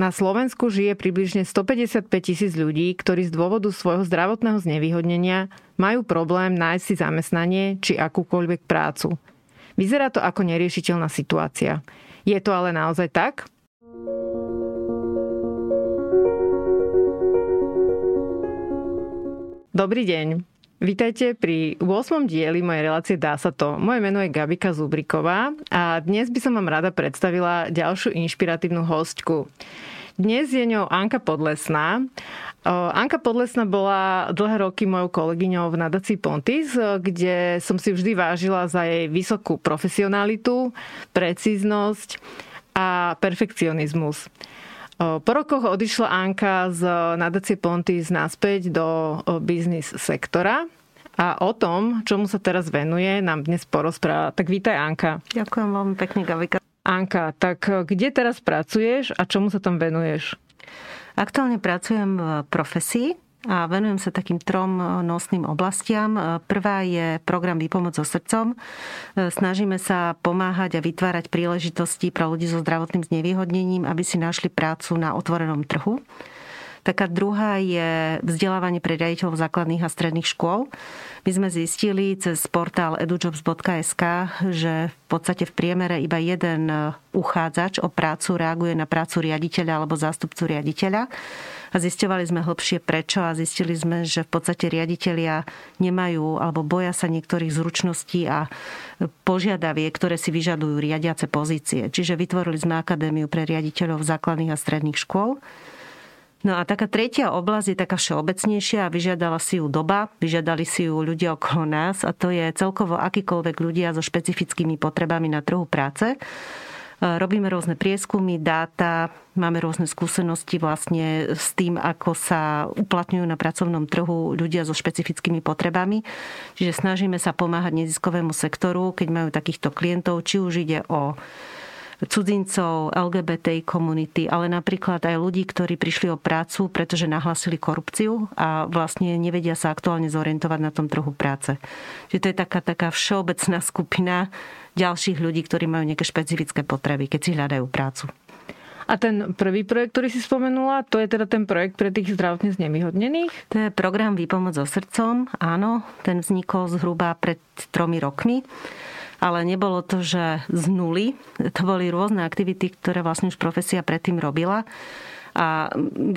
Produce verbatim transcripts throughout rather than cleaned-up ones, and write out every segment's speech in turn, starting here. Na Slovensku žije približne stopäťdesiatpäť tisíc ľudí, ktorí z dôvodu svojho zdravotného znevýhodnenia majú problém nájsť si zamestnanie či akúkoľvek prácu. Vyzerá to ako neriešiteľná situácia. Je to ale naozaj tak? Dobrý deň. Vítajte pri ôsmom dieli mojej relácie Dá sa to. Moje meno je Gabika Zubriková a dnes by som vám rada predstavila ďalšiu inšpiratívnu hostku. Dnes je ňou Anka Podlesná. Anka Podlesná bola dlhé roky mojou kolegyňou v nadácii Pontis, kde som si vždy vážila za jej vysokú profesionalitu, precíznosť a perfekcionizmus. Po rokoch odišla Anka z nadácie Pontis naspäť do biznis sektora a o tom, čomu sa teraz venuje, nám dnes porozpráva. Tak vítaj, Anka. Ďakujem veľmi pekne, Gabika. Anka, tak kde teraz pracuješ a čomu sa tam venuješ? Aktuálne pracujem v profesii a venujem sa takým trom nosným oblastiam. Prvá je program Výpomoc so srdcom. Snažíme sa pomáhať a vytvárať príležitosti pre ľudí so zdravotným znevýhodnením, aby si našli prácu na otvorenom trhu. Taká druhá je vzdelávanie pre riaditeľov základných a stredných škôl. My sme zistili cez portál edujobs bodka es ká, že v podstate v priemere iba jeden uchádzač o prácu reaguje na prácu riaditeľa alebo zástupcu riaditeľa. A zisťovali sme hlbšie prečo a zistili sme, že v podstate riaditelia nemajú alebo boja sa niektorých zručností a požiadaviek, ktoré si vyžadujú riadiace pozície. Čiže vytvorili sme akadémiu pre riaditeľov základných a stredných škôl. No a taká tretia oblasť je taká všeobecnejšia a vyžiadala si ju doba, vyžiadali si ju ľudia okolo nás a to je celkovo akýkoľvek ľudia so špecifickými potrebami na trhu práce. Robíme rôzne prieskumy, dáta, máme rôzne skúsenosti vlastne s tým, ako sa uplatňujú na pracovnom trhu ľudia so špecifickými potrebami. Čiže snažíme sa pomáhať neziskovému sektoru, keď majú takýchto klientov, či už ide o cudzincov, el gé bé té í komunity, ale napríklad aj ľudí, ktorí prišli o prácu, pretože nahlasili korupciu a vlastne nevedia sa aktuálne zorientovať na tom trhu práce. Čiže to je taká, taká všeobecná skupina ďalších ľudí, ktorí majú nejaké špecifické potreby, keď si hľadajú prácu. A ten prvý projekt, ktorý si spomenula, to je teda ten projekt pre tých zdravotne znevýhodnených? To je program Výpomoc so srdcom, áno. Ten vznikol zhruba pred tromi rokmi. Ale nebolo to, že z nuly. To boli rôzne aktivity, ktoré vlastne už profesia predtým robila. A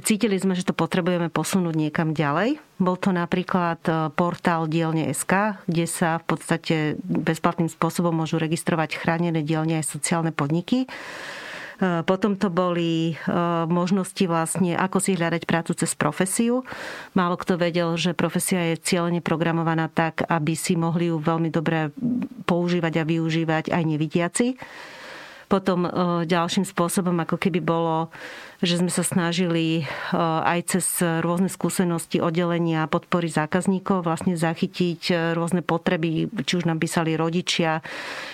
cítili sme, že to potrebujeme posunúť niekam ďalej. Bol to napríklad portál dielne bodka es ká, kde sa v podstate bezplatným spôsobom môžu registrovať chránené dielne aj sociálne podniky. Potom to boli možnosti vlastne, ako si hľadať prácu cez profesiu. Málo kto vedel, že profesia je cieľene programovaná tak, aby si mohli ju veľmi dobre používať a využívať aj nevidiaci. Potom ďalším spôsobom, ako keby bolo, že sme sa snažili aj cez rôzne skúsenosti oddelenia podpory zákazníkov vlastne zachytiť rôzne potreby, či už nám písali rodičia,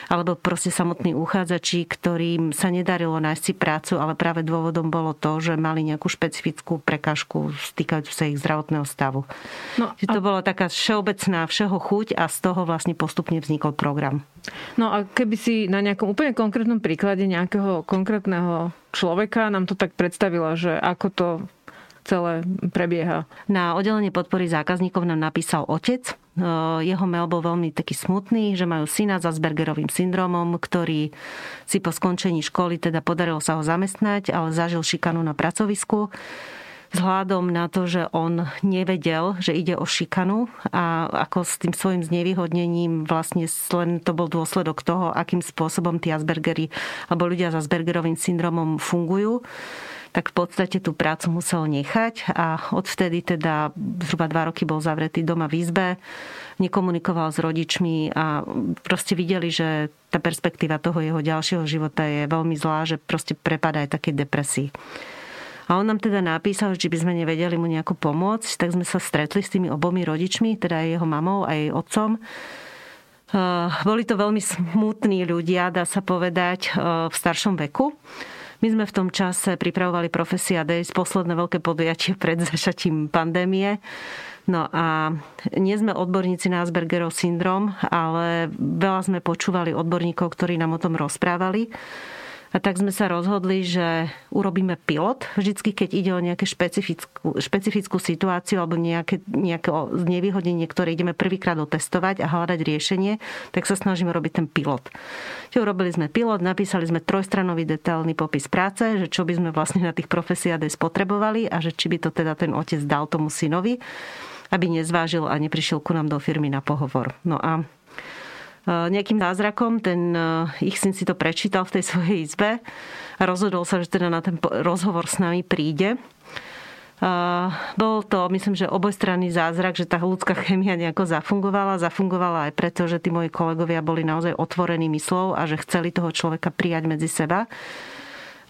alebo proste samotní uchádzači, ktorým sa nedarilo nájsť si prácu, ale práve dôvodom bolo to, že mali nejakú špecifickú prekážku týkajúcu sa ich zdravotného stavu. No, a... To bola taká všeobecná všeho chuť a z toho vlastne postupne vznikol program. No a keby si na nejakom úplne konkrétnom príklade nejakého konkrétneho človeka nám to tak predstavila, že ako to celé prebieha. Na oddelenie podpory zákazníkov nám napísal otec. Jeho mail bol veľmi taký smutný, že majú syna s Aspergerovým syndromom, ktorý si po skončení školy teda podarilo sa ho zamestnať, ale zažil šikanu na pracovisku. Vzhľadom na to, že on nevedel, že ide o šikanu a ako s tým svojim znevýhodnením vlastne len to bol dôsledok toho, akým spôsobom tí Aspergery alebo ľudia s Aspergerovým syndromom fungujú, tak v podstate tú prácu musel nechať a odvtedy teda zhruba dva roky bol zavretý doma v izbe, nekomunikoval s rodičmi a proste videli, že tá perspektíva toho jeho ďalšieho života je veľmi zlá, že proste prepadá aj takej depresii. A on nám teda napísal, že by sme nevedeli mu nejako pomôcť, tak sme sa stretli s tými obomi rodičmi, teda aj jeho mamou a jej otcom. Boli to veľmi smutní ľudia, dá sa povedať, v staršom veku. My sme v tom čase pripravovali Profesia Days, posledné veľké podujatie pred začatím pandémie. No a nie sme odborníci na Aspergerov syndrom, ale veľa sme počúvali odborníkov, ktorí nám o tom rozprávali. A tak sme sa rozhodli, že urobíme pilot. Vždycky, keď ide o nejakú špecifickú, špecifickú situáciu alebo nejaké, nejaké znevýhodnenie, ktoré ideme prvýkrát otestovať a hľadať riešenie, tak sa snažíme robiť ten pilot. Čiže urobili sme pilot, napísali sme trojstranový detailný popis práce, že čo by sme vlastne na tých Profesia Days potrebovali a že či by to teda ten otec dal tomu synovi, aby nezvážil a neprišiel ku nám do firmy na pohovor. No a nejakým zázrakom ten ich syn si to prečítal v tej svojej izbe a rozhodol sa, že teda na ten rozhovor s nami príde. Bol to, myslím, že obojstranný zázrak, že tá ľudská chémia nejako zafungovala. Zafungovala aj preto, že tí moji kolegovia boli naozaj otvorení mysľou a že chceli toho človeka prijať medzi seba.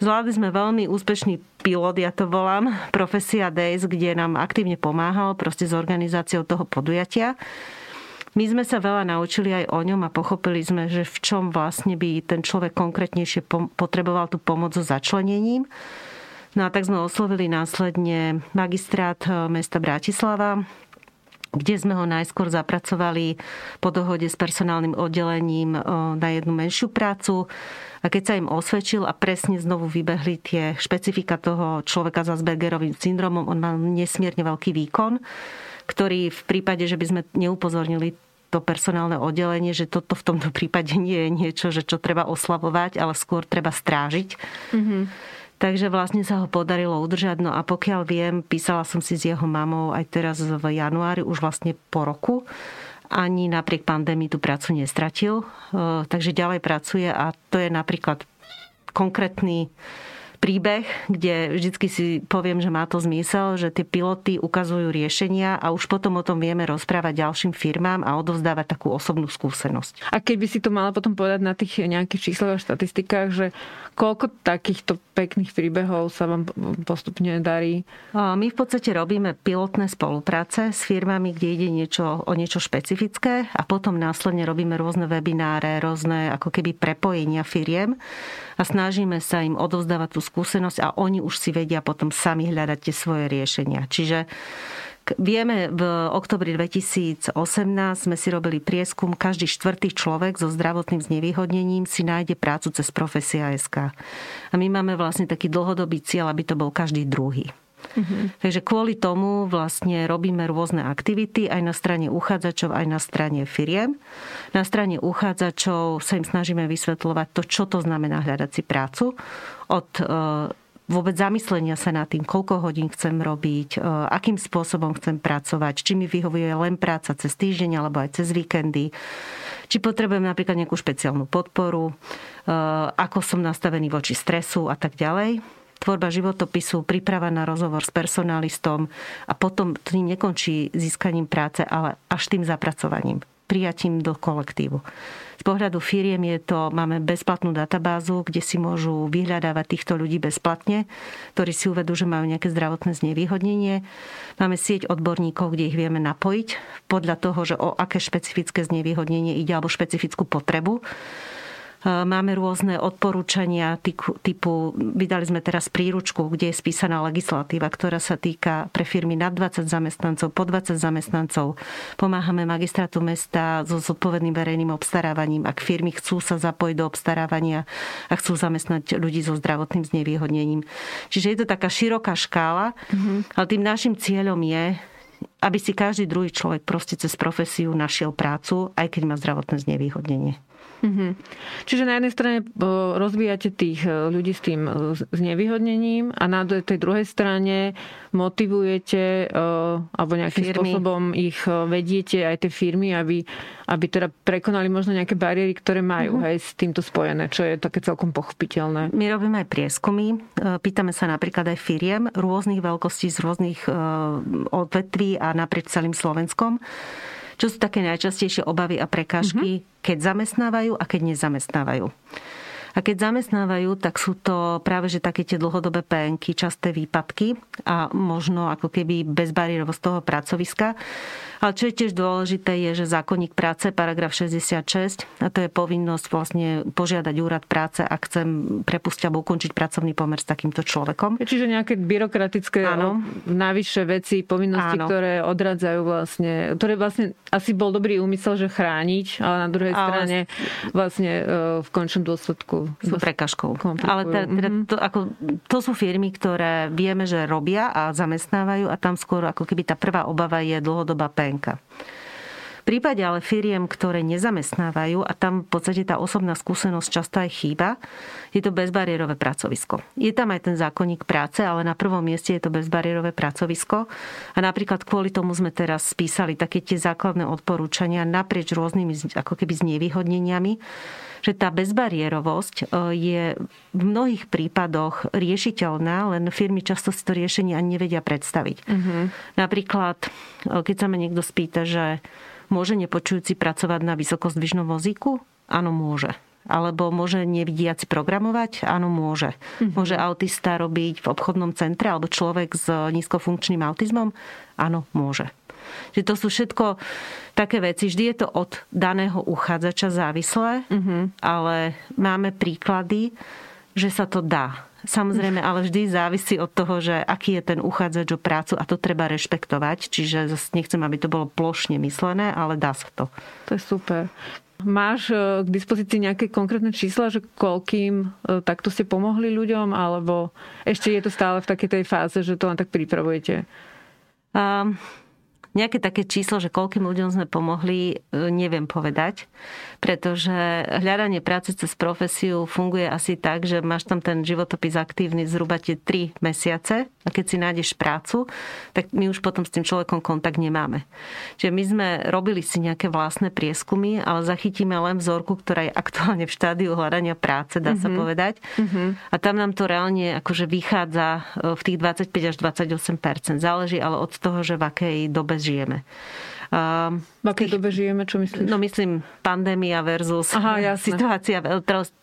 Zvládli sme veľmi úspešný pilot, ja to volám, Profesia Days, kde nám aktívne pomáhal proste s organizáciou toho podujatia. My sme sa veľa naučili aj o ňom a pochopili sme, že v čom vlastne by ten človek konkrétnejšie potreboval tú pomoc so začlenením. No a tak sme oslovili následne magistrát mesta Bratislava, kde sme ho najskôr zapracovali po dohode s personálnym oddelením na jednu menšiu prácu. A keď sa im osvedčil a presne znovu vybehli tie špecifika toho človeka s Aspergerovým syndromom, on mal nesmierne veľký výkon, ktorý v prípade, že by sme neupozornili to personálne oddelenie, že toto v tomto prípade nie je niečo, že čo treba oslavovať, ale skôr treba strážiť. Mm-hmm. Takže vlastne sa ho podarilo udržať. No a pokiaľ viem, písala som si s jeho mamou aj teraz v januári, už vlastne po roku. Ani napriek pandémii tú prácu nestratil. Takže ďalej pracuje a to je napríklad konkrétny príbeh, kde vždycky si poviem, že má to zmysel, že tie piloty ukazujú riešenia a už potom o tom vieme rozprávať ďalším firmám a odovzdávať takú osobnú skúsenosť. A keby si to mala potom povedať na tých nejakých číslach a štatistikách, že koľko takýchto pekných príbehov sa vám postupne darí? My v podstate robíme pilotné spolupráce s firmami, kde ide niečo, o niečo špecifické a potom následne robíme rôzne webináre, rôzne ako keby prepojenia firiem a snažíme sa im odovzdávať tú skúsenosť a oni už si vedia potom sami hľadať tie svoje riešenia. Čiže vieme, v oktobri dvetisícosemnásť sme si robili prieskum, každý štvrtý človek so zdravotným znevýhodnením si nájde prácu cez Profesia bodka es ká. A my máme vlastne taký dlhodobý cieľ, aby to bol každý druhý. Mm-hmm. Takže kvôli tomu vlastne robíme rôzne aktivity aj na strane uchádzačov, aj na strane firiem. Na strane uchádzačov sa im snažíme vysvetľovať to, čo to znamená hľadať si prácu. Od vôbec zamyslenia sa nad tým, koľko hodín chcem robiť, akým spôsobom chcem pracovať, či mi vyhovuje len práca cez týždeň alebo aj cez víkendy, či potrebujem napríklad nejakú špeciálnu podporu, ako som nastavený voči stresu a tak ďalej. Tvorba životopisu, príprava na rozhovor s personalistom a potom to nekončí získaním práce, ale až tým zapracovaním, prijatím do kolektívu. Z pohľadu firiem je to, máme bezplatnú databázu, kde si môžu vyhľadávať týchto ľudí bezplatne, ktorí si uvedú, že majú nejaké zdravotné znevýhodnenie. Máme sieť odborníkov, kde ich vieme napojiť podľa toho, že o aké špecifické znevýhodnenie ide alebo špecifickú potrebu. Máme rôzne odporúčania typu, typu, vydali sme teraz príručku, kde je spísaná legislatíva, ktorá sa týka pre firmy nad dvadsať zamestnancov, po dvadsať zamestnancov. Pomáhame magistrátu mesta so zodpovedným verejným obstarávaním, ak firmy chcú sa zapojiť do obstarávania a chcú zamestnať ľudí so zdravotným znevýhodnením. Čiže je to taká široká škála, mm-hmm. ale tým našim cieľom je, aby si každý druhý človek proste cez profesiu našiel prácu, aj keď má zdravotné znevýhodnenie. Mm-hmm. Čiže na jednej strane rozvíjate tých ľudí s tým znevýhodnením a na tej druhej strane motivujete alebo nejakým firmy. Spôsobom ich vediete aj tie firmy, aby, aby teda prekonali možno nejaké bariéry, ktoré majú mm-hmm. hej, s týmto spojené, čo je také celkom pochopiteľné. My robíme aj prieskumy, pýtame sa napríklad aj firiem rôznych veľkostí z rôznych odvetví a naprieč celým Slovenskom. Čo sú také najčastejšie obavy a prekážky, mm-hmm. keď zamestnávajú a keď nezamestnávajú. A keď zamestnávajú, tak sú to práve že také tie dlhodobé pé enky, časté výpadky a možno ako keby bezbariérovosť toho pracoviska. Ale čo je tiež dôležité je, že zákonník práce, paragraf šesťdesiatšesť, a to je povinnosť vlastne požiadať úrad práce, ak chcem prepustiť alebo ukončiť pracovný pomer s takýmto človekom. Čiže nejaké byrokratické áno. navyše veci, povinnosti, áno. ktoré odradzajú vlastne, ktoré vlastne asi bol dobrý úmysel, že chrániť, ale na druhej ale... strane vlastne v končnom dôsledku Sú prekažkou. Ale teda, teda to, ako, to sú firmy, ktoré vieme, že robia a zamestnávajú a tam skôr ako keby tá prvá obava je dlhodobá penka. V prípade ale firiem, ktoré nezamestnávajú a tam v podstate tá osobná skúsenosť často aj chýba, je to bezbariérové pracovisko. Je tam aj ten zákonník práce, ale na prvom mieste je to bezbariérové pracovisko. A napríklad kvôli tomu sme teraz spísali také tie základné odporúčania naprieč rôznymi ako keby znevýhodneniami, že tá bezbariérovosť je v mnohých prípadoch riešiteľná, len firmy často si to riešenie ani nevedia predstaviť. Uh-huh. Napríklad, keď sa ma niekto spýta, že môže nepočujúci pracovať na vysokozdvižnom vozíku? Áno, môže. Alebo môže nevidiaci programovať? Áno, môže. Mm-hmm. Môže autista robiť v obchodnom centre alebo človek s nízkofunkčným autizmom? Áno, môže. Že to sú všetko také veci. Vždy je to od daného uchádzača závislé, mm-hmm. ale máme príklady, že sa to dá. Samozrejme, ale vždy závisí od toho, že aký je ten uchádzač o prácu a to treba rešpektovať. Čiže nechcem, aby to bolo plošne myslené, ale dá sa to. To je super. Máš k dispozícii nejaké konkrétne čísla, že koľkým takto ste pomohli ľuďom, alebo ešte je to stále v takej tej fáze, že to len tak pripravujete? Um, Nejaké také číslo, že koľkým ľuďom sme pomohli, neviem povedať, pretože hľadanie práce cez profesiu funguje asi tak, že máš tam ten životopis aktívny zhruba tie tri mesiace a keď si nájdeš prácu, tak my už potom s tým človekom kontakt nemáme. Čiže my sme robili si nejaké vlastné prieskumy, ale zachytíme len vzorku, ktorá je aktuálne v štádiu hľadania práce, dá mm-hmm. sa povedať. Mm-hmm. A tam nám to reálne akože vychádza v tých dvadsaťpäť až dvadsaťosem percent. Záleží ale od toho, že v akej dobe žijeme. Um, v akej tých, dobe žijeme? Čo myslíš? No myslím pandémia versus Aha, situácia.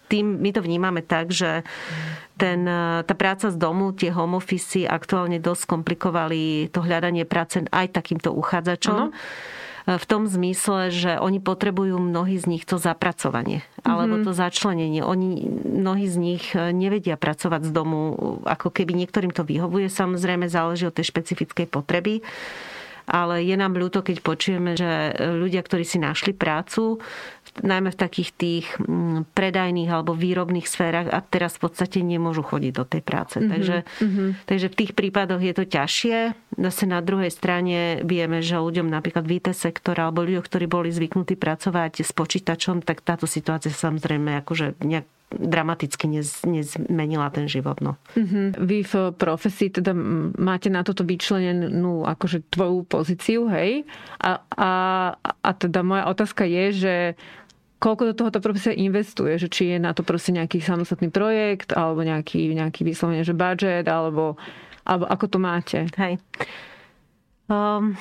Tým my to vnímame tak, že ten, tá práca z domu, tie home office aktuálne dosť komplikovali to hľadanie práce aj takýmto uchádzačom. Ano. V tom zmysle, že oni potrebujú mnohí z nich to zapracovanie alebo to začlenenie. Oni, mnohí z nich nevedia pracovať z domu, ako keby niektorým to vyhovuje. Samozrejme záleží od tej špecifickej potreby. Ale je nám ľúto, keď počujeme, že ľudia, ktorí si našli prácu, najmä v takých tých predajných alebo výrobných sférach a teraz v podstate nemôžu chodiť do tej práce. Mm-hmm. Takže, mm-hmm. takže v tých prípadoch je to ťažšie. Zase na druhej strane vieme, že ľuďom napríklad v í té sektore alebo ľuďom, ktorí boli zvyknutí pracovať s počítačom, tak táto situácia samozrejme akože nejak dramaticky nez, nezmenila ten život. No. Uh-huh. Vy v profesii teda máte na toto vyčlenenú akože tvoju pozíciu, hej? A, a, a teda moja otázka je, že koľko do toho tá profesia investuje? Že či je na to proste nejaký samostatný projekt alebo nejaký, nejaký vyslovene, že budget alebo, alebo ako to máte? Hej. Um...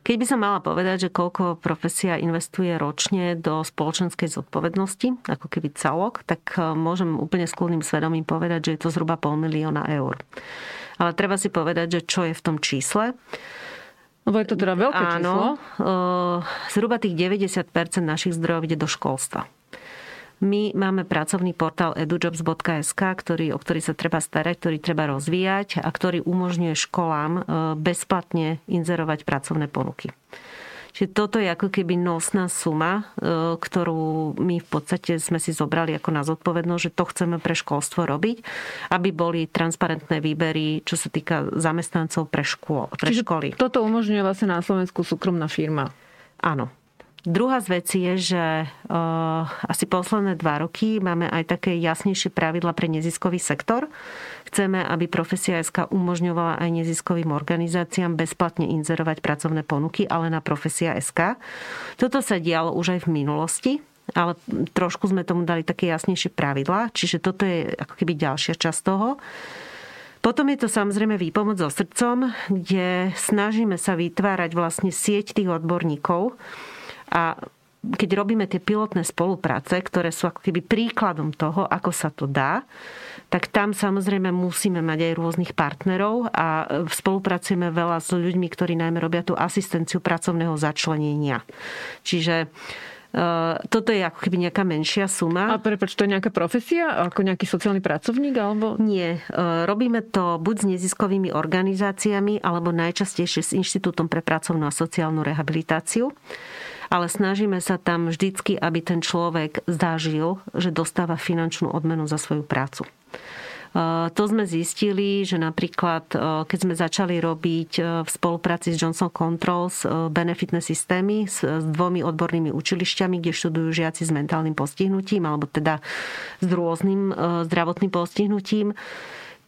Keď by som mala povedať, že koľko profesia investuje ročne do spoločenskej zodpovednosti, ako keby celok, tak môžem úplne s kľudným svedomím povedať, že je to zhruba pol milióna eur. Ale treba si povedať, že čo je v tom čísle. Lebo je to teda veľké číslo. Áno, zhruba tých deväťdesiat percent našich zdrojov ide do školstva. My máme pracovný portál edujobs bodka es ká, ktorý, o ktorý sa treba starať, ktorý treba rozvíjať a ktorý umožňuje školám bezplatne inzerovať pracovné ponuky. Čiže toto je ako keby nosná suma, ktorú my v podstate sme si zobrali ako na zodpovednosť, že to chceme pre školstvo robiť, aby boli transparentné výbery, čo sa týka zamestnancov pre, škôl, pre školy. Čiže toto umožňuje vlastne na Slovensku súkromná firma? Áno. Druhá z vecí je, že uh, asi posledné dva roky máme aj také jasnejšie pravidla pre neziskový sektor. Chceme, aby Profesia es ká umožňovala aj neziskovým organizáciám bezplatne inzerovať pracovné ponuky, ale na Profesia es ká. Toto sa dialo už aj v minulosti, ale trošku sme tomu dali také jasnejšie pravidla, čiže toto je ako keby ďalšia časť toho. Potom je to samozrejme výpomoc so srdcom, kde snažíme sa vytvárať vlastne sieť tých odborníkov. A keď robíme tie pilotné spolupráce, ktoré sú ako keby príkladom toho, ako sa to dá, tak tam samozrejme musíme mať aj rôznych partnerov a spolupracujeme veľa s ľuďmi, ktorí najmä robia tú asistenciu pracovného začlenenia. Čiže toto je ako keby nejaká menšia suma. A prepáč, to je nejaká profesia? Ako nejaký sociálny pracovník? Alebo... Nie. Robíme to buď s neziskovými organizáciami, alebo najčastejšie s Inštitútom pre pracovnú a sociálnu rehabilitáciu. ale snažíme sa tam vždycky, aby ten človek zažil, že dostáva finančnú odmenu za svoju prácu. To sme zistili, že napríklad, keď sme začali robiť v spolupráci s Johnson Controls benefitné systémy s dvomi odbornými učilišťami, kde študujú žiaci s mentálnym postihnutím, alebo teda s rôznym zdravotným postihnutím,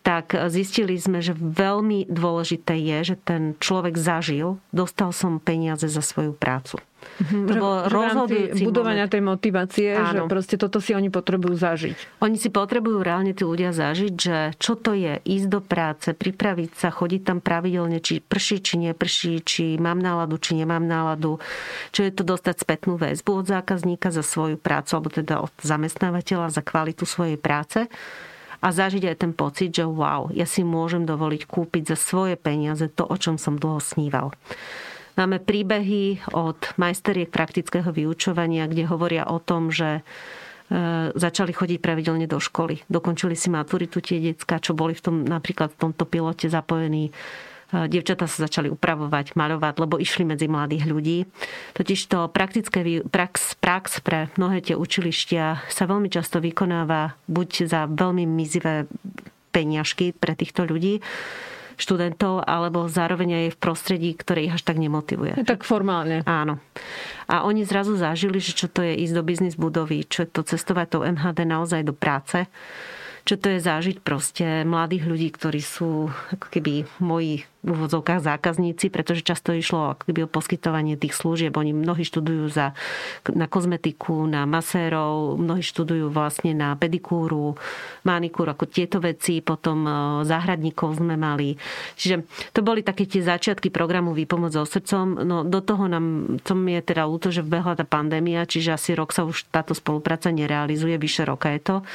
tak zistili sme, že veľmi dôležité je, že ten človek zažil, dostal som peniaze za svoju prácu. Mhm, to bolo rozhodujúci budovania moment. Tej motivácie, áno. Že proste toto si oni potrebujú zažiť. Oni si potrebujú reálne tí ľudia zažiť, že čo to je ísť do práce, pripraviť sa, chodiť tam pravidelne, či prší, či neprší, či mám náladu, či nemám náladu. Čo je to dostať spätnú väzbu od zákazníka za svoju prácu, alebo teda od zamestnávateľa za kvalitu svojej práce. A zažiť aj ten pocit, že wow, ja si môžem dovoliť kúpiť za svoje peniaze to, o čom som dlho sníval. Máme príbehy od majsteriek praktického vyučovania, kde hovoria o tom, že začali chodiť pravidelne do školy. Dokončili si maturitu tie decká, čo boli v tom, napríklad v tomto pilote zapojení. Dievčatá sa začali upravovať, maľovať, lebo išli medzi mladých ľudí. Totižto praktické prax, prax pre mnohé tie učilištia sa veľmi často vykonáva buď za veľmi mizivé peniažky pre týchto ľudí, študentov, alebo zároveň aj v prostredí, ktoré ich až tak nemotivuje. Je tak formálne. Áno. A oni zrazu zažili, že čo to je ísť do biznis budovy, čo je to cestovať tou em há dé naozaj do práce. Čo to je zážiť proste mladých ľudí, ktorí sú ako keby v mojich úvodzovkách zákazníci, pretože často išlo ako keby o poskytovanie tých služieb. Oni mnohí študujú za, na kozmetiku, na masérov, mnohí študujú vlastne na pedikúru, manikúru, ako tieto veci, potom záhradníkov sme mali. Čiže to boli také tie začiatky programu Výpomoc so srdcom. No do toho nám, to mi je teda ľúto, že vbehla tá pandémia, čiže asi rok sa už táto spolupráca nerealizuje, vyše roka je to.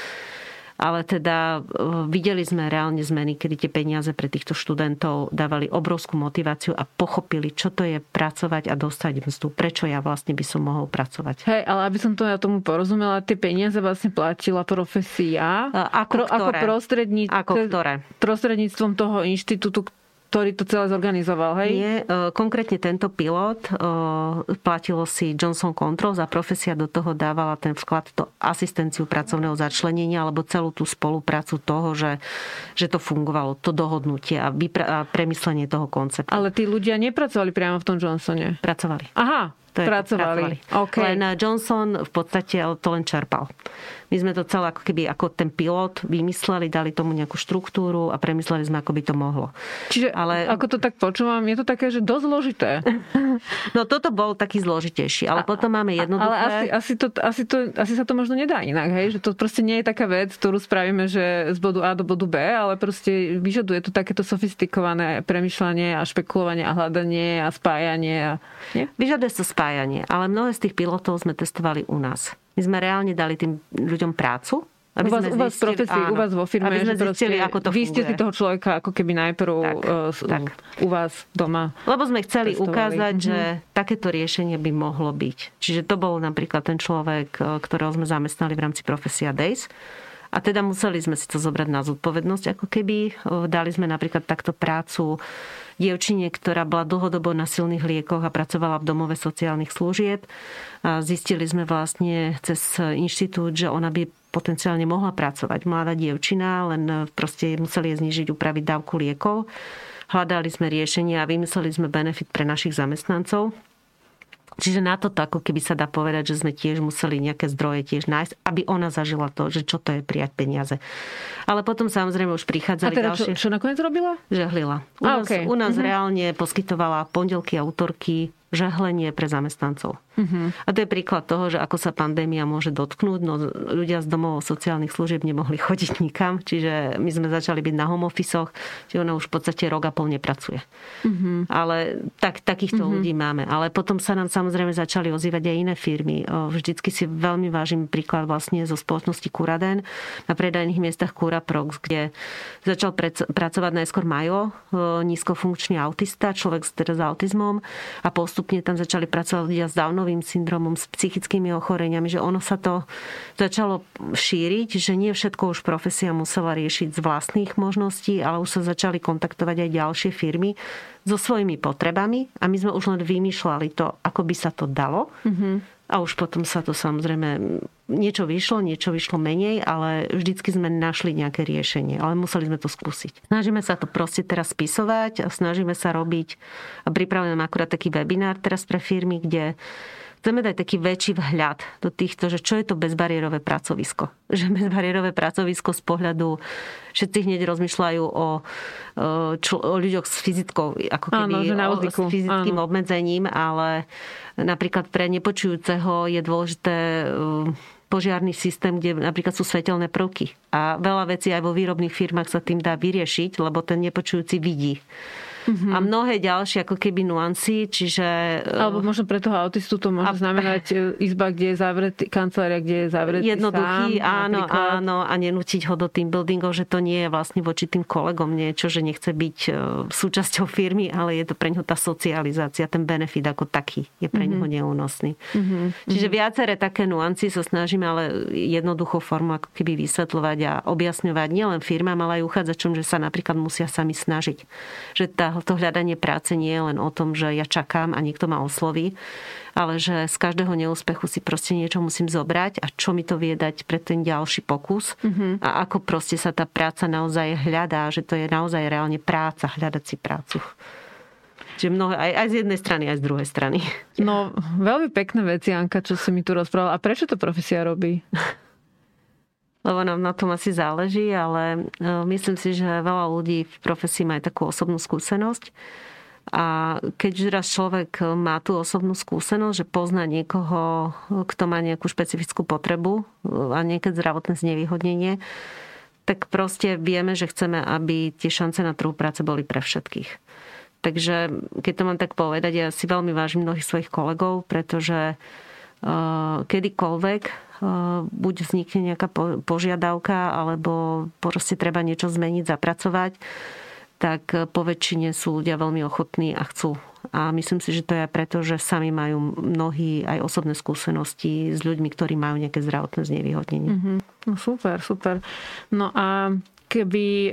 Ale teda videli sme reálne zmeny, kedy tie peniaze pre týchto študentov dávali obrovskú motiváciu a pochopili, čo to je pracovať a dostať mzdu. Prečo ja vlastne by som mohol pracovať. Hej, ale aby som to ja tomu porozumela, tie peniaze vlastne platila Profesia. Ako, ako, prostrední... ako ktoré? Prostredníctvom toho inštitútu, ktorý to celé zorganizoval, hej? Nie, konkrétne tento pilot platilo si Johnson Controls a Profesia do toho dávala ten vklad, to asistenciu pracovného začlenenia alebo celú tú spoluprácu toho, že, že to fungovalo, to dohodnutie a, vypra- a premyslenie toho konceptu. Ale tí ľudia nepracovali priamo v tom Johnsone? Pracovali. Aha, to pracovali. pracovali. Okay. Len Johnson v podstate to len čerpal. My sme to celé ako keby ako ten pilot vymysleli, dali tomu nejakú štruktúru a premysleli sme, ako by to mohlo. Čiže ale... ako to tak počúvam, je to také, že dosť zložité. No toto bol taký zložitejší, ale a, potom máme jednoduché. Ale asi, asi, to, asi, to, asi sa to možno nedá inak, hej? Že to proste nie je taká vec, ktorú spravíme, že z bodu A do bodu B, ale proste vyžaduje to takéto sofistikované premyšľanie a špekulovanie a hľadanie a spájanie. A... Vyžaduje to spájanie. Ale mnohé z tých pilotov sme testovali u nás. My sme reálne dali tým ľuďom prácu, aby u vás, sme zistili, u vás, áno, u vás vo firme, aby sme zistili, ako to funguje. Vy ste si toho človeka ako keby najprv tak, uh, tak. u vás doma. Lebo sme chceli testovali. ukázať, mm-hmm. že takéto riešenie by mohlo byť. Čiže to bol napríklad ten človek, ktorého sme zamestnali v rámci Profesia Days. A teda museli sme si to zobrať na zodpovednosť, ako keby. Dali sme napríklad takto prácu dievčine, ktorá bola dlhodobo na silných liekoch a pracovala v domove sociálnych služieb. A zistili sme vlastne cez inštitút, že ona by potenciálne mohla pracovať. Mladá dievčina, len proste museli jej znižiť, upraviť dávku liekov. Hľadali sme riešenia a vymysleli sme benefit pre našich zamestnancov. Čiže na toto, ako keby sa dá povedať, že sme tiež museli nejaké zdroje tiež nájsť, aby ona zažila to, že čo to je prijať peniaze. Ale potom samozrejme už prichádzali a teda ďalšie... A čo, čo nakoniec robila? Žehlila. U a, nás, okay. u nás mm-hmm. reálne poskytovala pondelky a utorky žehlenie pre zamestnancov. Uh-huh. A to je príklad toho, že ako sa pandémia môže dotknúť, no ľudia z domov sociálnych služieb nemohli chodiť nikam, čiže my sme začali byť na home office-och, čiže ona už v podstate rok a pol nepracuje. Uh-huh. Ale tak, takýchto uh-huh. ľudí máme. Ale potom sa nám samozrejme začali ozývať aj iné firmy. Vždycky si veľmi vážim príklad vlastne zo spoločnosti Kúraden na predajných miestach Kúra Prox, kde začal prec- pracovať najskôr Majo, nízkofunkčný autista, človek s autizmom a post postupne tam začali pracovať ľudia s Downovým syndromom, s psychickými ochoreniami, že ono sa to začalo šíriť, že nie všetko už profesia musela riešiť z vlastných možností, ale už sa začali kontaktovať aj ďalšie firmy so svojimi potrebami a my sme už len vymýšľali to, ako by sa to dalo. Mm-hmm. A už potom sa to samozrejme niečo vyšlo, niečo vyšlo menej, ale vždycky sme našli nejaké riešenie. Ale museli sme to skúsiť. Snažíme sa to proste teraz spisovať a snažíme sa robiť. A pripravujeme akurát taký webinár teraz pre firmy, kde chceme dať taký väčší vhľad do týchto, že čo je to bezbariérové pracovisko. Že bezbariérové pracovisko z pohľadu, všetci hneď rozmýšľajú o, čl- o ľuďoch s fyzickou, ako keby áno, o, s fyzickým áno. obmedzením, ale napríklad pre nepočujúceho je dôležité požiarny systém, kde napríklad sú svetelné prvky. A veľa vecí aj vo výrobných firmách sa tým dá vyriešiť, lebo ten nepočujúci vidí. Mm-hmm. A mnohé ďalšie ako keby nuancy, čiže... Alebo možno pre toho autistu to môže a... znamenať izba, kde je zavretý, kancelária, kde je zavretý jednoduchý, sám. Áno, napríklad. áno, a nenútiť ho do team buildingov, že to nie je vlastne voči tým kolegom niečo, že nechce byť súčasťou firmy, ale je to pre ňoho tá socializácia, ten benefit ako taký je pre mm-hmm. ňoho neúnosný. Mm-hmm. Čiže viaceré také nuancy sa snažíme, ale jednoduchou formou ako keby vysvetľovať a objasňovať nielen firmám, ale aj uchádzačom, že sa napríklad musia sami snažiť. Že tá to hľadanie práce nie je len o tom, že ja čakám a niekto ma osloví, ale že z každého neúspechu si proste niečo musím zobrať a čo mi to vie dať pre ten ďalší pokus mm-hmm. a ako proste sa tá práca naozaj hľadá, že to je naozaj reálne práca, hľadať si prácu. Čiže mnohé, aj, aj z jednej strany, aj z druhej strany. No, veľmi pekné veci, Anka, čo si mi tu rozprávala. A prečo to profesia robí? Lebo nám na tom asi záleží, ale myslím si, že veľa ľudí v profesii má aj takú osobnú skúsenosť. A keď raz človek má tú osobnú skúsenosť, že pozná niekoho, kto má nejakú špecifickú potrebu a niekedy zdravotné znevýhodnenie, tak proste vieme, že chceme, aby tie šance na trhu práce boli pre všetkých. Takže keď to mám tak povedať, ja si veľmi vážim mnohých svojich kolegov, pretože kedykoľvek buď vznikne nejaká požiadavka alebo proste treba niečo zmeniť, zapracovať, tak po väčšine sú ľudia veľmi ochotní a chcú. A myslím si, že to je aj preto, že sami majú mnohí aj osobné skúsenosti s ľuďmi, ktorí majú nejaké zdravotné znevýhodnenie. Mm-hmm. No super, super. No a Keby,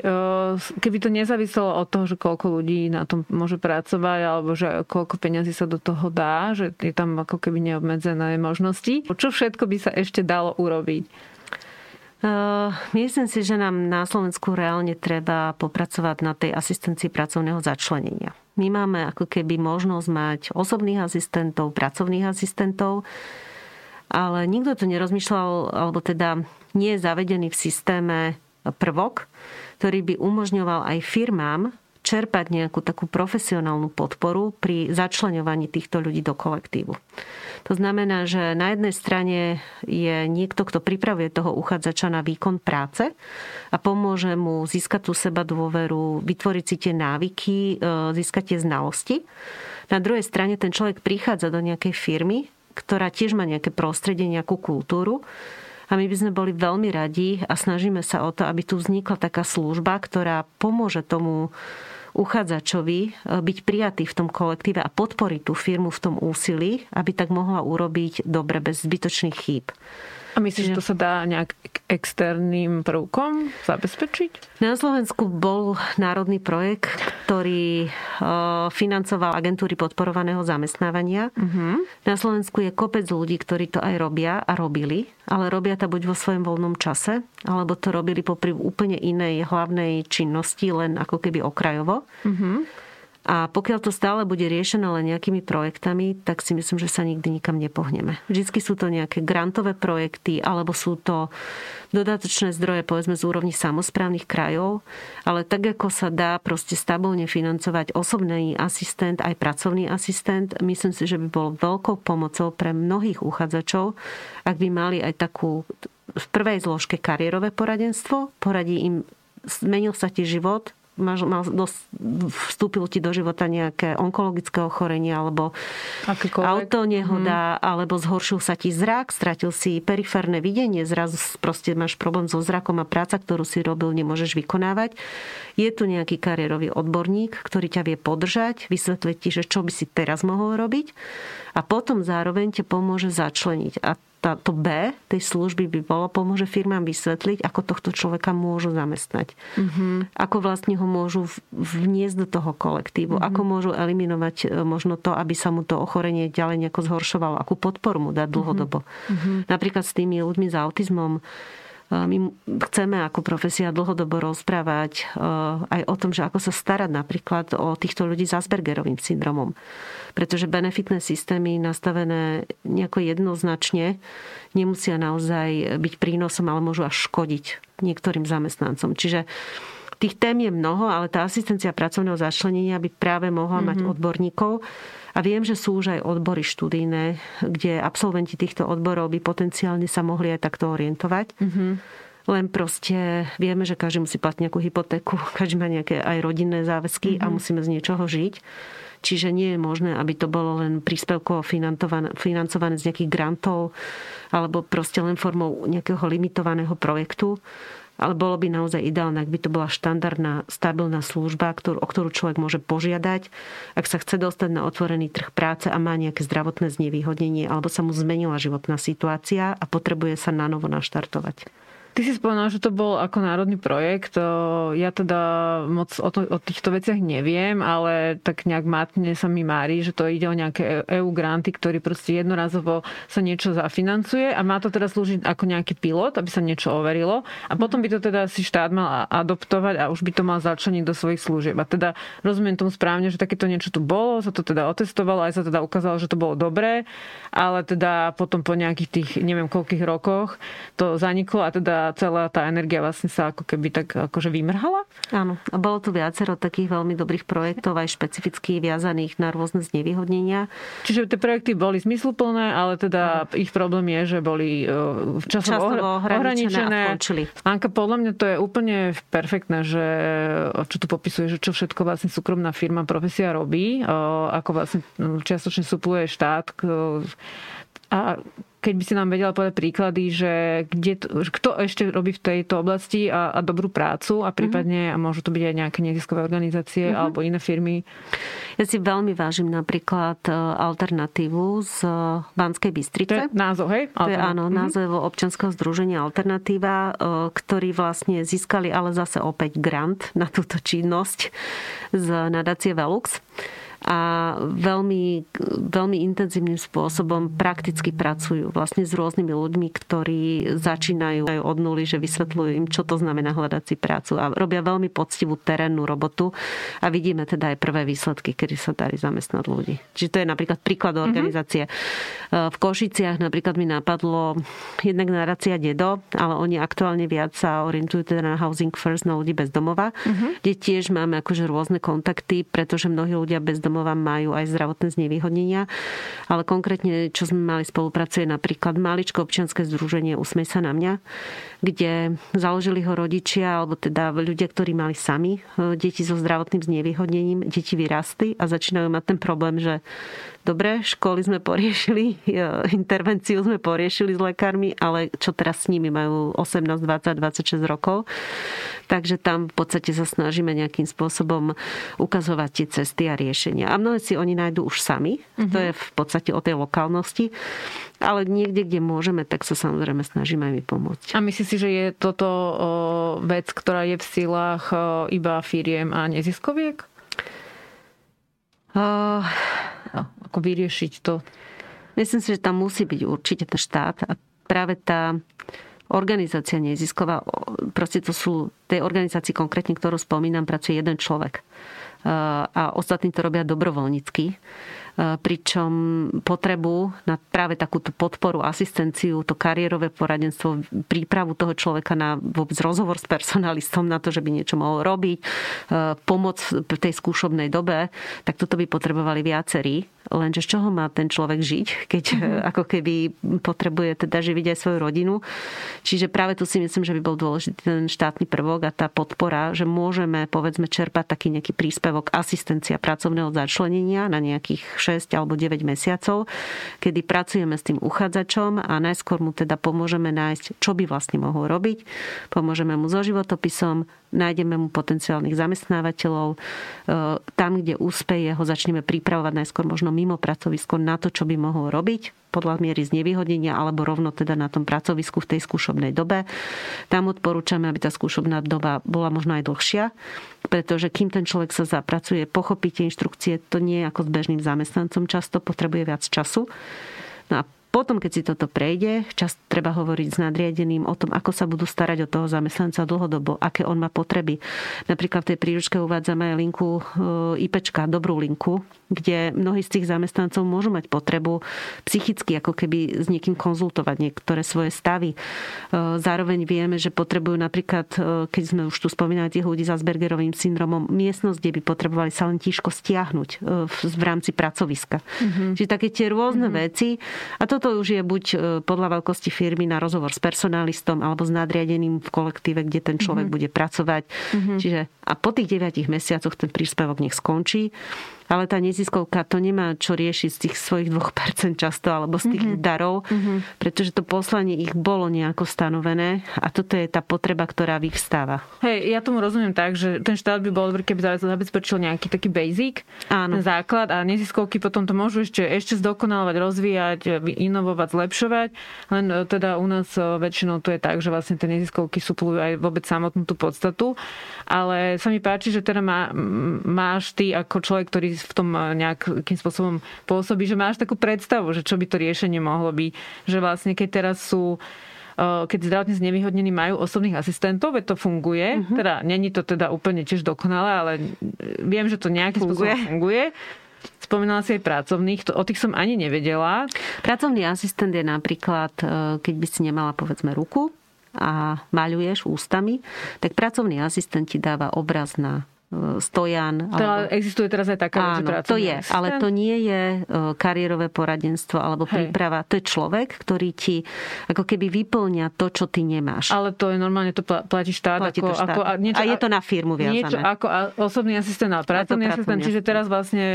keby to nezáviselo od toho, že koľko ľudí na tom môže pracovať alebo že koľko peňazí sa do toho dá, že je tam ako keby neobmedzené možnosti. Čo všetko by sa ešte dalo urobiť? Uh, myslím si, že nám na Slovensku reálne treba popracovať na tej asistencii pracovného začlenenia. My máme ako keby možnosť mať osobných asistentov, pracovných asistentov, ale nikto to nerozmýšľal, alebo teda nie je zavedený v systéme prvok, ktorý by umožňoval aj firmám čerpať nejakú takú profesionálnu podporu pri začleňovaní týchto ľudí do kolektívu. To znamená, že na jednej strane je niekto, kto pripravuje toho uchádzača na výkon práce a pomôže mu získať tú seba dôveru, vytvoriť si tie návyky, získať tie znalosti. Na druhej strane ten človek prichádza do nejakej firmy, ktorá tiež má nejaké prostredie, nejakú kultúru. A my by sme boli veľmi radi a snažíme sa o to, aby tu vznikla taká služba, ktorá pomôže tomu uchádzačovi byť prijatý v tom kolektíve a podporiť tú firmu v tom úsilí, aby tak mohla urobiť dobre bez zbytočných chýb. A myslíš, že to sa dá nejak externým prvkom zabezpečiť? Na Slovensku bol národný projekt, ktorý financoval agentúry podporovaného zamestnávania. Uh-huh. Na Slovensku je kopec ľudí, ktorí to aj robia a robili, ale robia to buď vo svojom voľnom čase, alebo to robili popri úplne inej hlavnej činnosti, len ako keby okrajovo. Uh-huh. A pokiaľ to stále bude riešené len nejakými projektami, tak si myslím, že sa nikdy nikam nepohneme. Vždycky sú to nejaké grantové projekty, alebo sú to dodatočné zdroje, povedzme, z úrovni samosprávnych krajov, ale tak, ako sa dá proste stabilne financovať osobný asistent, aj pracovný asistent, myslím si, že by bol veľkou pomocou pre mnohých uchádzačov, ak by mali aj takú v prvej zložke kariérové poradenstvo, poradí im, zmenil sa ti život, vstúpilo ti do života nejaké onkologické ochorenie alebo autonehoda, mm. alebo zhoršil sa ti zrak, stratil si periférne videnie, zrazu proste máš problém so zrakom a práca, ktorú si robil, nemôžeš vykonávať. Je tu nejaký kariérový odborník, ktorý ťa vie podržať, vysvetliť ti, že čo by si teraz mohol robiť a potom zároveň ťa pomôže začleniť. A tá, to B tej služby by bolo, pomôže firmám vysvetliť, ako tohto človeka môžu zamestnať. Mm-hmm. Ako vlastne ho môžu vniesť do toho kolektívu. Mm-hmm. Ako môžu eliminovať možno to, aby sa mu to ochorenie ďalej nejako zhoršovalo. Akú podporu mu dať dlhodobo. Mm-hmm. Napríklad s tými ľuďmi s autizmom my chceme ako profesia dlhodobo rozprávať aj o tom, že ako sa starať napríklad o týchto ľudí s Aspergerovým syndromom. Pretože benefitné systémy nastavené nejako jednoznačne nemusia naozaj byť prínosom, ale môžu až škodiť niektorým zamestnancom. Čiže tých tém je mnoho, ale tá asistencia pracovného začlenenia by práve mohla mm-hmm. mať odborníkov. A viem, že sú už aj odbory študijné, kde absolventi týchto odborov by potenciálne sa mohli aj takto orientovať. Mm-hmm. Len proste vieme, že každý musí platiť nejakú hypotéku, každý má nejaké aj rodinné záväzky mm-hmm. a musíme z niečoho žiť. Čiže nie je možné, aby to bolo len príspevkovo financované z nejakých grantov alebo proste len formou nejakého limitovaného projektu. Ale bolo by naozaj ideálne, ak by to bola štandardná, stabilná služba, ktorú, o ktorú človek môže požiadať, ak sa chce dostať na otvorený trh práce a má nejaké zdravotné znevýhodnenie alebo sa mu zmenila životná situácia a potrebuje sa na novo naštartovať. Ty si spomenula, že to bol ako národný projekt. Ja teda moc o, to, o týchto veciach neviem, ale tak nejak mátne sa mi mári, že to ide o nejaké é ú granty, ktorý proste jednorazovo sa niečo zafinancuje a má to teda slúžiť ako nejaký pilot, aby sa niečo overilo. A potom by to teda si štát mal adoptovať a už by to mal začleniť do svojich služieb. A teda rozumiem tomu správne, že takéto niečo tu bolo, sa to teda otestovalo, aj sa teda ukázalo, že to bolo dobré, ale teda potom po nejakých tých neviem koľkých rokoch to zaniklo a teda celá tá energia vlastne sa ako keby tak akože vymrhala? Áno. A bolo tu viacero takých veľmi dobrých projektov, aj špecificky viazaných na rôzne znevýhodnenia. Čiže tie projekty boli zmysluplné, ale teda no. ich problém je, že boli časovo, časovo ohraničené. Anka, podľa mňa to je úplne perfektné, že čo tu popisuje, že čo všetko vlastne súkromná firma Profesia robí, ako vlastne čiastočne supluje štát a keď by si nám vedela povedať príklady, že kde, kto ešte robí v tejto oblasti a, a dobrú prácu a prípadne uh-huh. a môžu to byť aj nejaké neziskové organizácie uh-huh. alebo iné firmy. Ja si veľmi vážim napríklad Alternatívu z Banskej Bystrice. To je názov, hej? To je, áno, uh-huh. názov občianskeho združenia Alternatíva, ktorí vlastne získali ale zase opäť grant na túto činnosť z nadácie Velux. A veľmi, veľmi intenzívnym spôsobom prakticky pracujú vlastne s rôznymi ľuďmi, ktorí začínajú aj od nuly, že vysvetľujú im, čo to znamená hľadať si prácu a robia veľmi poctivú terénnu robotu a vidíme teda aj prvé výsledky, kedy sa darí zamestnať ľudí. Čiže to je napríklad príklad organizácie. Mm-hmm. V Košiciach napríklad mi napadlo jednak nadácia Dedo, ale oni aktuálne viac sa orientujú teda na Housing First, na ľudí bez domova, mm-hmm. kde tiež máme akože rôzne kontakty, pretože mnohí ľudia bez domova majú aj zdravotné znevýhodnenia, ale konkrétne, čo sme mali spolupracuje napríklad maličké občianske združenie Usmej sa na mňa, kde založili ho rodičia, alebo teda ľudia, ktorí mali sami deti so zdravotným znevýhodnením, deti vyrastli a začínajú mať ten problém, že dobre, školy sme poriešili, intervenciu sme poriešili s lekármi, ale čo teraz s nimi, majú osemnásť, dvadsať, dvadsaťšesť rokov. Takže tam v podstate sa snažíme nejakým spôsobom ukazovať tie cesty a riešenia. A mnohé si oni nájdú už sami. Mm-hmm. To je v podstate o tej lokálnosti. Ale niekde, kde môžeme, tak sa samozrejme snažíme aj my pomôcť. A myslíš si, že je toto vec, ktorá je v silách iba firiem a neziskoviek? Uh... ako vyriešiť to? Myslím si, že tam musí byť určite ten štát a práve tá organizácia nezisková, proste to sú tej organizácii konkrétne, ktorú spomínam, pracuje jeden človek a ostatní to robia dobrovoľnícky. pričom potrebu na práve takúto podporu, asistenciu, to kariérové poradenstvo, prípravu toho človeka na vôbec rozhovor s personalistom na to, že by niečo mohol robiť, pomoc v tej skúšobnej dobe, tak toto by potrebovali viacerí. Lenže z čoho má ten človek žiť, keď mm-hmm. ako keby potrebuje teda živiť aj svoju rodinu. Čiže práve tu si myslím, že by bol dôležitý ten štátny prvok a tá podpora, že môžeme povedzme čerpať taký nejaký príspevok asistencia pracovného začlenenia na nejakých šesť alebo deväť mesiacov, kedy pracujeme s tým uchádzačom a najskôr mu teda pomôžeme nájsť, čo by vlastne mohol robiť. Pomôžeme mu so životopisom, nájdeme mu potenciálnych zamestnávateľov. Tam, kde úspeje, ho začneme pripravovať najskôr možno mimo pracovisko na to, čo by mohol robiť podľa miery znevýhodnenia alebo rovno teda na tom pracovisku v tej skúšobnej dobe. Tam odporúčame, aby tá skúšobná doba bola možno aj dlhšia, pretože kým ten človek sa zapracuje, pochopí tie inštrukcie, to nie je ako s bežným zamestnancom, často potrebuje viac času. No a potom, keď si toto prejde, čas treba hovoriť s nadriadeným o tom, ako sa budú starať o toho zamestnanca dlhodobo, aké on má potreby. Napríklad v tej príručke uvádzame aj linku IPčka, dobrú linku, kde mnohí z tých zamestnancov môžu mať potrebu psychicky, ako keby s niekým konzultovať niektoré svoje stavy. Zároveň vieme, že potrebujú napríklad, keď sme už tu spomínali tých ľudí s Aspergerovým syndromom, miestnosť, kde by potrebovali sa len tížko stiahnuť v rámci pracoviska. Mm-hmm. Čiže také tie rôzne mm-hmm. veci. A to To už je buď podľa veľkosti firmy na rozhovor s personalistom alebo s nadriadeným v kolektíve, kde ten človek mm-hmm. bude pracovať. Mm-hmm. Čiže a po tých deviatich mesiacoch ten príspevok nech skončí. Ale tá neziskovka to nemá čo riešiť z tých svojich dve percentá často alebo z tých mm-hmm. darov, mm-hmm. pretože to poslanie ich bolo nejako stanovené a toto je tá potreba, ktorá vyvstáva. Hej, ja tomu rozumiem tak, že ten štát by bol dobrý, keby zabezpečil nejaký taký basic, áno. ten základ a neziskovky potom to môžu ešte, ešte zdokonalovať, rozvíjať, inovovať, zlepšovať, len teda u nás väčšinou to je tak, že vlastne tie neziskovky suplujú aj vôbec samotnú tú podstatu, ale sa mi páči, že teda má, máš ty ako človek, ktorý v tom nejakým spôsobom pôsobí, že máš takú predstavu, že čo by to riešenie mohlo byť, že vlastne keď teraz sú keď zdravotne znevýhodnení majú osobných asistentov, veď to funguje. Uh-huh. Teda není to teda úplne tiež dokonalé, ale viem, že to nejakým funguje. spôsobom funguje. Spomínala si aj pracovných, to, o tých som ani nevedela. Pracovný asistent je napríklad, keď by si nemala povedzme ruku a maľuješ ústami, tak pracovný asistent ti dáva obraz na stojan. Teda alebo... existuje teraz aj taká vec, že to je, asistent? Ale to nie je kariérové poradenstvo alebo Hej. príprava. To je človek, ktorý ti ako keby vyplňa to, čo ty nemáš. Ale to je normálne, to platí štát. Platí ako, to štát. Ako, a, niečo, a je to na firmu viazané. Niečo ako osobný asistent, ale pracovný asistent. Čiže teraz vlastne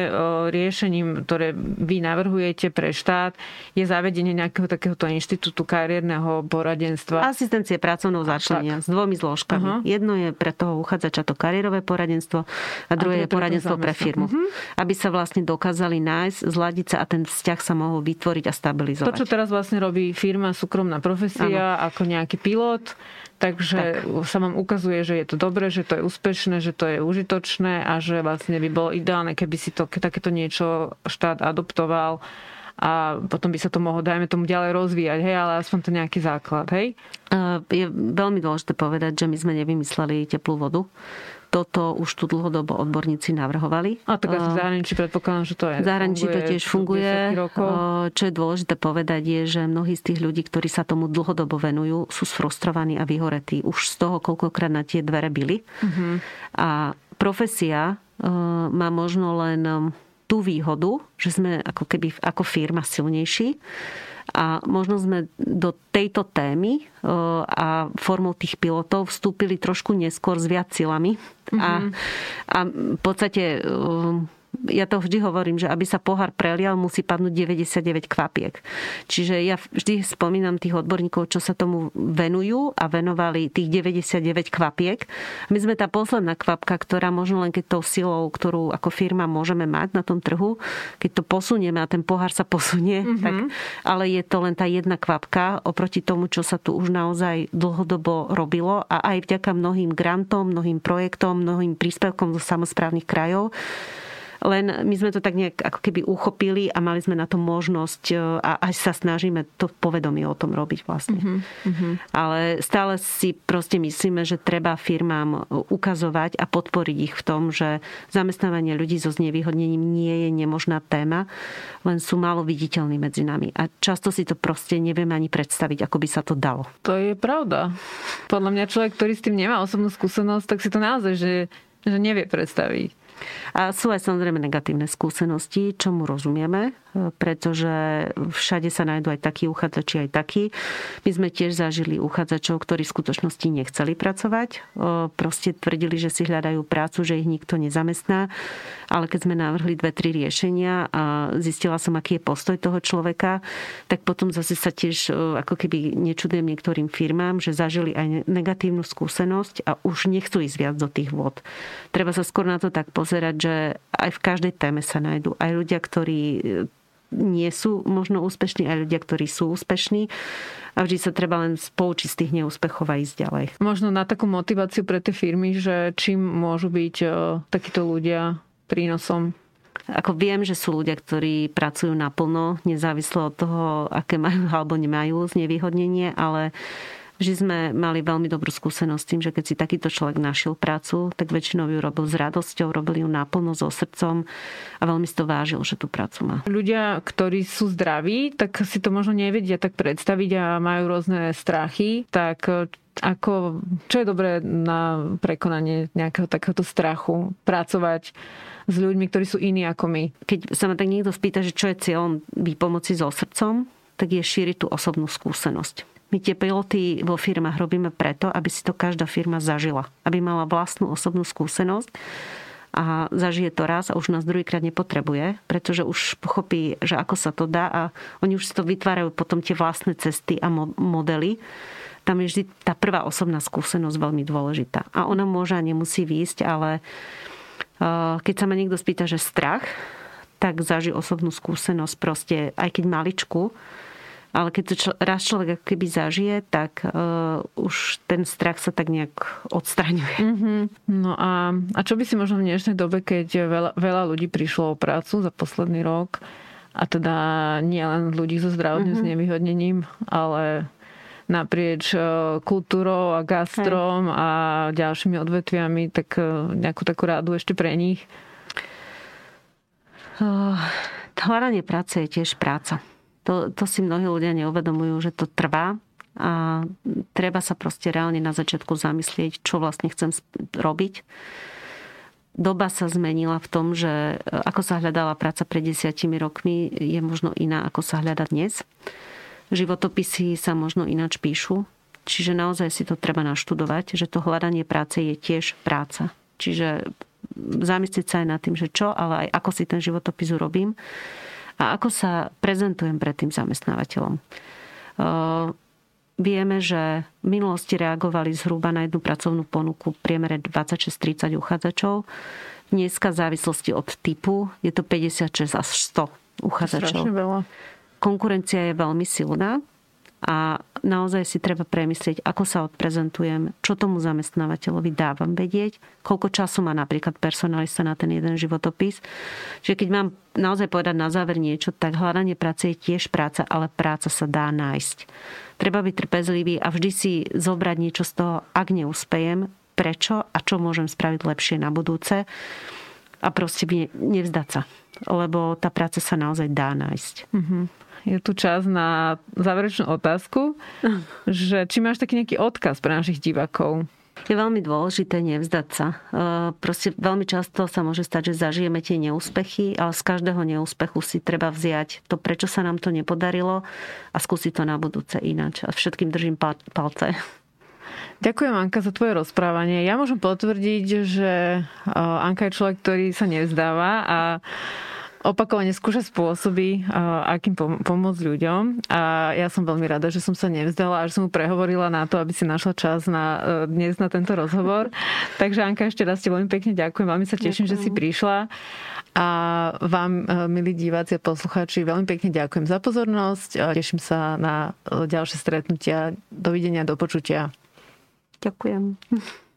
riešením, ktoré vy navrhujete pre štát, je zavedenie nejakého takéhoto inštitútu kariérneho poradenstva. Asistencie pracovného začlenia s dvomi zložkami. Uh-huh. Jedno je pre toho uchádzača to kariérové poradenstvo, a druhé je poradenstvo pre firmu. Uh-huh. Aby sa vlastne dokázali nájsť, zladiť sa a ten vzťah sa mohol vytvoriť a stabilizovať. To, čo teraz vlastne robí firma, súkromná profesia, ano. Ako nejaký pilot, takže tak. Sa vám ukazuje, že je to dobré, že to je úspešné, že to je užitočné a že vlastne by bolo ideálne, keby si to, takéto niečo štát adoptoval a potom by sa to mohlo, dajme tomu, ďalej rozvíjať, hej, ale aspoň to nejaký základ, hej? Je veľmi dôležité povedať, že my sme nevymysleli teplú vodu. Toto už tu dlhodobo odborníci navrhovali. A tak asi v zahraničí predpokladám, že to je. V zahraničí to tiež funguje. Čo je dôležité povedať je, že mnohí z tých ľudí, ktorí sa tomu dlhodobo venujú, sú sfrustrovaní a vyhoretí. Už z toho, koľkokrát na tie dvere byli. Uh-huh. A profesia má možno len tú výhodu, že sme ako keby ako firma silnejší. A možno sme do tejto témy a formou tých pilotov vstúpili trošku neskôr s viac silami. Mm-hmm. A, a v podstate... Ja to vždy hovorím, že aby sa pohár prelial, musí padnúť deväťdesiatdeväť kvapiek. Čiže ja vždy spomínam tých odborníkov, čo sa tomu venujú a venovali tých deväťdesiatdeväť kvapiek. My sme tá posledná kvapka, ktorá možno len keď tou silou, ktorú ako firma môžeme mať na tom trhu, keď to posunieme a ten pohár sa posunie, mm-hmm. tak, ale je to len tá jedna kvapka oproti tomu, čo sa tu už naozaj dlhodobo robilo a aj vďaka mnohým grantom, mnohým projektom, mnohým príspevkom zo samosprávnych krajov len my sme to tak nejak ako keby uchopili a mali sme na to možnosť a až sa snažíme to povedomie o tom robiť vlastne. Mm-hmm. Ale stále si proste myslíme, že treba firmám ukazovať a podporiť ich v tom, že zamestnávanie ľudí so znevýhodnením nie je nemožná téma, len sú málo viditeľní medzi nami. A často si to proste nevieme ani predstaviť, ako by sa to dalo. To je pravda. Podľa mňa človek, ktorý s tým nemá osobnú skúsenosť, tak si to naozaj, že, že nevie predstaviť. A sú aj samozrejme negatívne skúsenosti, čo mu rozumieme, pretože všade sa nájdú aj takí uchádzači, aj takí. My sme tiež zažili uchádzačov, ktorí v skutočnosti nechceli pracovať. Proste tvrdili, že si hľadajú prácu, že ich nikto nezamestná. Ale keď sme navrhli dve, tri riešenia a zistila som, aký je postoj toho človeka, tak potom zase sa tiež ako keby nečudujem niektorým firmám, že zažili aj negatívnu skúsenosť a už nechcú ísť viac do tých vôd. Treba sa skôr na to tak pozerať, že aj v každej téme sa nájdú aj ľudia, ktorí nie sú možno úspešní, aj ľudia, ktorí sú úspešní. A vždy sa treba len poučiť z tých neúspechov a ísť ďalej. Možno na takú motiváciu pre tie firmy, že čím môžu byť takíto ľudia prínosom? Ako viem, že sú ľudia, ktorí pracujú naplno, nezávisle od toho, aké majú alebo nemajú znevýhodnenie, ale vždy sme mali veľmi dobrú skúsenosť s tým, že keď si takýto človek našiel prácu, tak väčšinou ju robil s radosťou, robil ju naplno, so srdcom a veľmi si to vážil, že tú prácu má. Ľudia, ktorí sú zdraví, tak si to možno nevedia tak predstaviť a majú rôzne strachy, tak ako, čo je dobré na prekonanie nejakého takéhoto strachu pracovať s ľuďmi, ktorí sú iní ako my? Keď sa ma tak niekto spýta, že čo je cieľom výpomoci so srdcom, tak je šíriť tú osobnú skúsenosť. My tie piloty vo firmách robíme preto, aby si to každá firma zažila. Aby mala vlastnú osobnú skúsenosť a zažije to raz a už nás druhýkrát nepotrebuje, pretože už pochopí, že ako sa to dá a oni už si to vytvárajú potom tie vlastné cesty a mo- modely. Tam je vždy tá prvá osobná skúsenosť veľmi dôležitá. A ona môže a nemusí výjsť, ale keď sa ma niekto spýta, že strach, tak zažije osobnú skúsenosť proste, aj keď maličku, ale keď to čl- raz človek ako keby zažije, tak uh, už ten strach sa tak nejak odstraňuje. Mm-hmm. No a, a čo by si možno v dnešnej dobe, keď veľa, veľa ľudí prišlo o prácu za posledný rok, a teda nie len ľudí so zdravotným mm-hmm. znevýhodnením, ale naprieč kultúrou a gastrom Hej. a ďalšími odvetviami, tak nejakú takú rádu ešte pre nich? Uh, hľadanie práce je tiež práca. To, to si mnohí ľudia neuvedomujú, že to trvá a treba sa proste reálne na začiatku zamyslieť, čo vlastne chcem robiť. Doba sa zmenila v tom, že ako sa hľadala práca pred desiatimi rokmi, je možno iná, ako sa hľada dnes. Životopisy sa možno ináč píšu, čiže naozaj si to treba naštudovať, že to hľadanie práce je tiež práca. Čiže zamyslieť sa aj nad tým, že čo, ale aj ako si ten životopis urobím. A ako sa prezentujem pred tým zamestnávateľom? Uh, vieme, že v minulosti reagovali zhruba na jednu pracovnú ponuku v priemere dvadsaťšesť tridsať uchádzačov. Dneska v závislosti od typu je to päťdesiatšesť až sto uchádzačov. Konkurencia je veľmi silná a naozaj si treba premyslieť, ako sa odprezentujem, čo tomu zamestnávateľovi dávam vedieť, koľko času má napríklad personalista na ten jeden životopis. Čiže keď mám naozaj povedať na záver niečo, tak hľadanie práce je tiež práca, ale práca sa dá nájsť. Treba byť trpezlivý a vždy si zobrať niečo z toho, ak neúspejem, prečo a čo môžem spraviť lepšie na budúce a proste nevzdať sa, lebo tá práca sa naozaj dá nájsť. Mhm. Je tu čas na záverečnú otázku, že či máš taký nejaký odkaz pre našich divákov? Je veľmi dôležité nevzdať sa. Proste veľmi často sa môže stať, že zažijeme tie neúspechy, ale z každého neúspechu si treba vziať to, prečo sa nám to nepodarilo a skúsiť to na budúce ináč. A všetkým držím palce. Ďakujem, Anka, za tvoje rozprávanie. Ja môžem potvrdiť, že Anka je človek, ktorý sa nevzdáva a opakovane skúša spôsoby, akým pomôcť ľuďom. A ja som veľmi rada, že som sa nevzdala a že som mu prehovorila na to, aby si našla čas na, dnes na tento rozhovor. Takže Anka, ešte raz ti veľmi pekne ďakujem. Veľmi sa teším, ďakujem, že si prišla. A vám, milí diváci a poslucháči, veľmi pekne ďakujem za pozornosť. Teším sa na ďalšie stretnutia. Dovidenia, do počutia. Ďakujem.